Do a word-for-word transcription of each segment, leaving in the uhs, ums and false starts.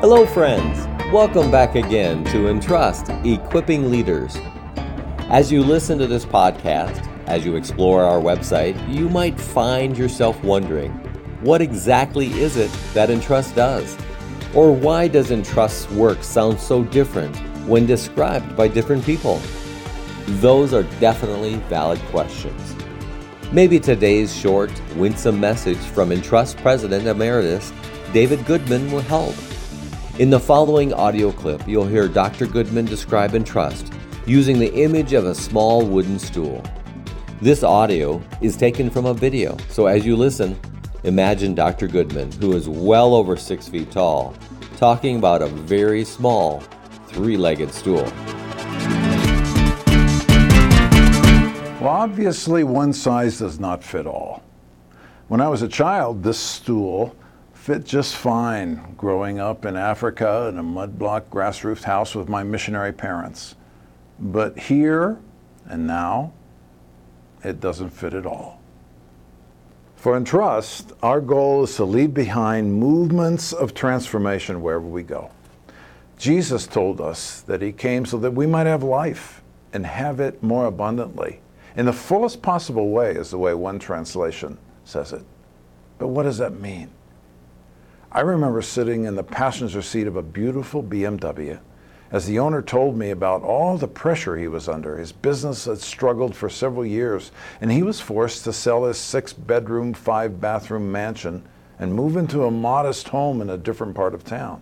Hello friends, welcome back again to Entrust, Equipping Leaders. As you listen to this podcast, as you explore our website, you might find yourself wondering, what exactly is it that Entrust does? Or why does Entrust's work sound so different when described by different people? Those are definitely valid questions. Maybe today's short, winsome message from Entrust President Emeritus David Goodman will help. In the following audio clip, you'll hear Doctor Goodman describe Entrust using the image of a small wooden stool. This audio is taken from a video, so as you listen, imagine Doctor Goodman, who is well over six feet tall, talking about a very small three-legged stool. Well, obviously, one size does not fit all. When I was a child, this stool fit just fine, growing up in Africa in a mud block grass roofed house with my missionary parents. But here and now, it doesn't fit at all. For Entrust, our goal is to leave behind movements of transformation wherever we go. Jesus told us that he came so that we might have life and have it more abundantly. In the fullest possible way is the way one translation says it. But what does that mean? I remember sitting in the passenger seat of a beautiful B M W as the owner told me about all the pressure he was under. His business had struggled for several years, and he was forced to sell his six-bedroom, five-bathroom mansion and move into a modest home in a different part of town.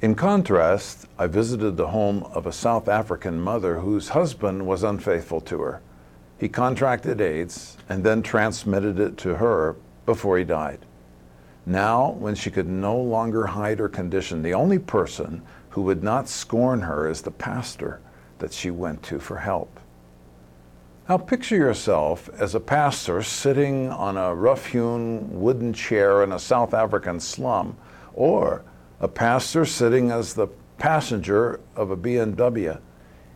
In contrast, I visited the home of a South African mother whose husband was unfaithful to her. He contracted AIDS and then transmitted it to her before he died. Now, when she could no longer hide her condition, the only person who would not scorn her is the pastor that she went to for help. Now picture yourself as a pastor sitting on a rough-hewn wooden chair in a South African slum, or a pastor sitting as the passenger of a B M W.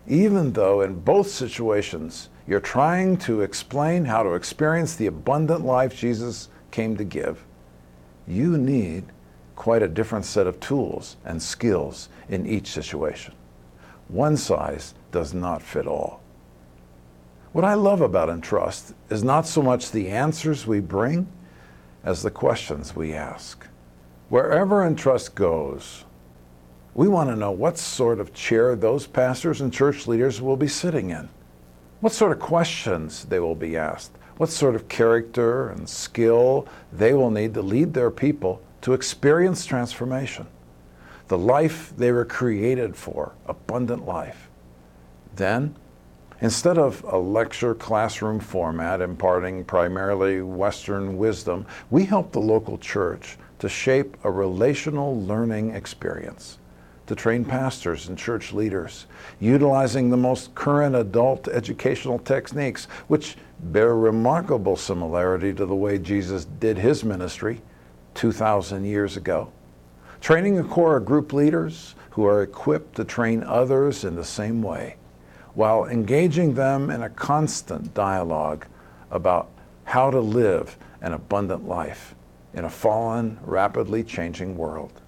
Even though in both situations, you're trying to explain how to experience the abundant life Jesus came to give, you need quite a different set of tools and skills in each situation. One size does not fit all. What I love about Entrust is not so much the answers we bring as the questions we ask. Wherever Entrust goes, we want to know what sort of chair those pastors and church leaders will be sitting in. What sort of questions they will be asked, what sort of character and skill they will need to lead their people to experience transformation, the life they were created for, abundant life. Then, instead of a lecture classroom format imparting primarily Western wisdom, we help the local church to shape a relational learning experience, to train pastors and church leaders, utilizing the most current adult educational techniques, which bear remarkable similarity to the way Jesus did his ministry two thousand years ago. Training a core of group leaders who are equipped to train others in the same way, while engaging them in a constant dialogue about how to live an abundant life in a fallen, rapidly changing world.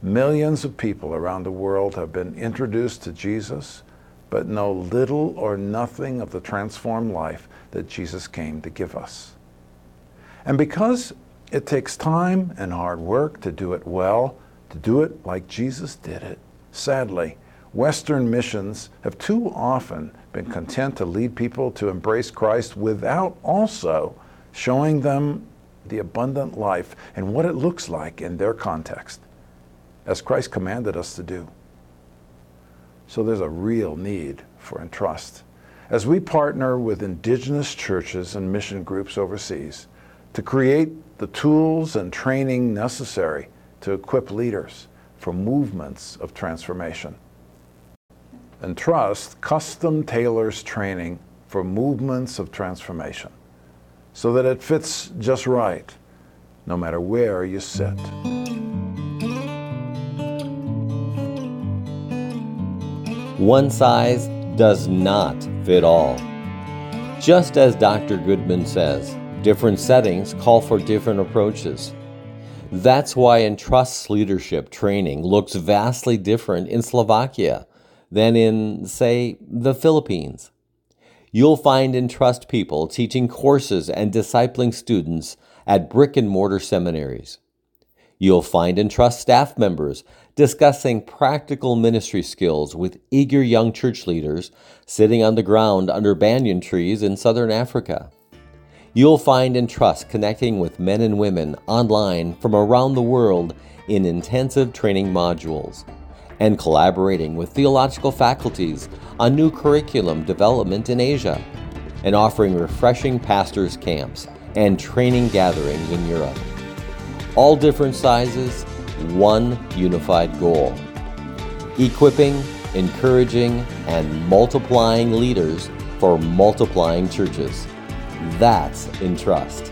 Millions of people around the world have been introduced to Jesus, but know little or nothing of the transformed life that Jesus came to give us. And because it takes time and hard work to do it well, to do it like Jesus did it, sadly, Western missions have too often been content to lead people to embrace Christ without also showing them the abundant life and what it looks like in their context, as Christ commanded us to do. So there's a real need for Entrust as we partner with indigenous churches and mission groups overseas to create the tools and training necessary to equip leaders for movements of transformation. Entrust custom tailors training for movements of transformation so that it fits just right, no matter where you sit. One size does not fit all. Just as Doctor Goodman says, different settings call for different approaches. That's why Entrust's leadership training looks vastly different in Slovakia than in, say, the Philippines. You'll find Entrust people teaching courses and discipling students at brick-and-mortar seminaries. You'll find Entrust staff members discussing practical ministry skills with eager young church leaders sitting on the ground under banyan trees in southern Africa. You'll find Entrust connecting with men and women online from around the world in intensive training modules, and collaborating with theological faculties on new curriculum development in Asia, and offering refreshing pastors' camps and training gatherings in Europe. All different sizes, one unified goal: equipping, encouraging, and multiplying leaders for multiplying churches. That's Entrust.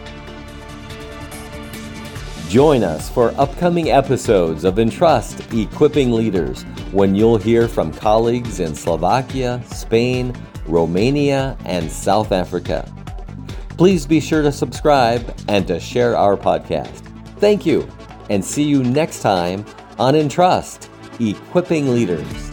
Join us for upcoming episodes of Entrust Equipping Leaders, when you'll hear from colleagues in Slovakia, Spain, Romania, and South Africa. Please be sure to subscribe and to share our podcast. Thank you, and see you next time on Entrust Equipping Leaders.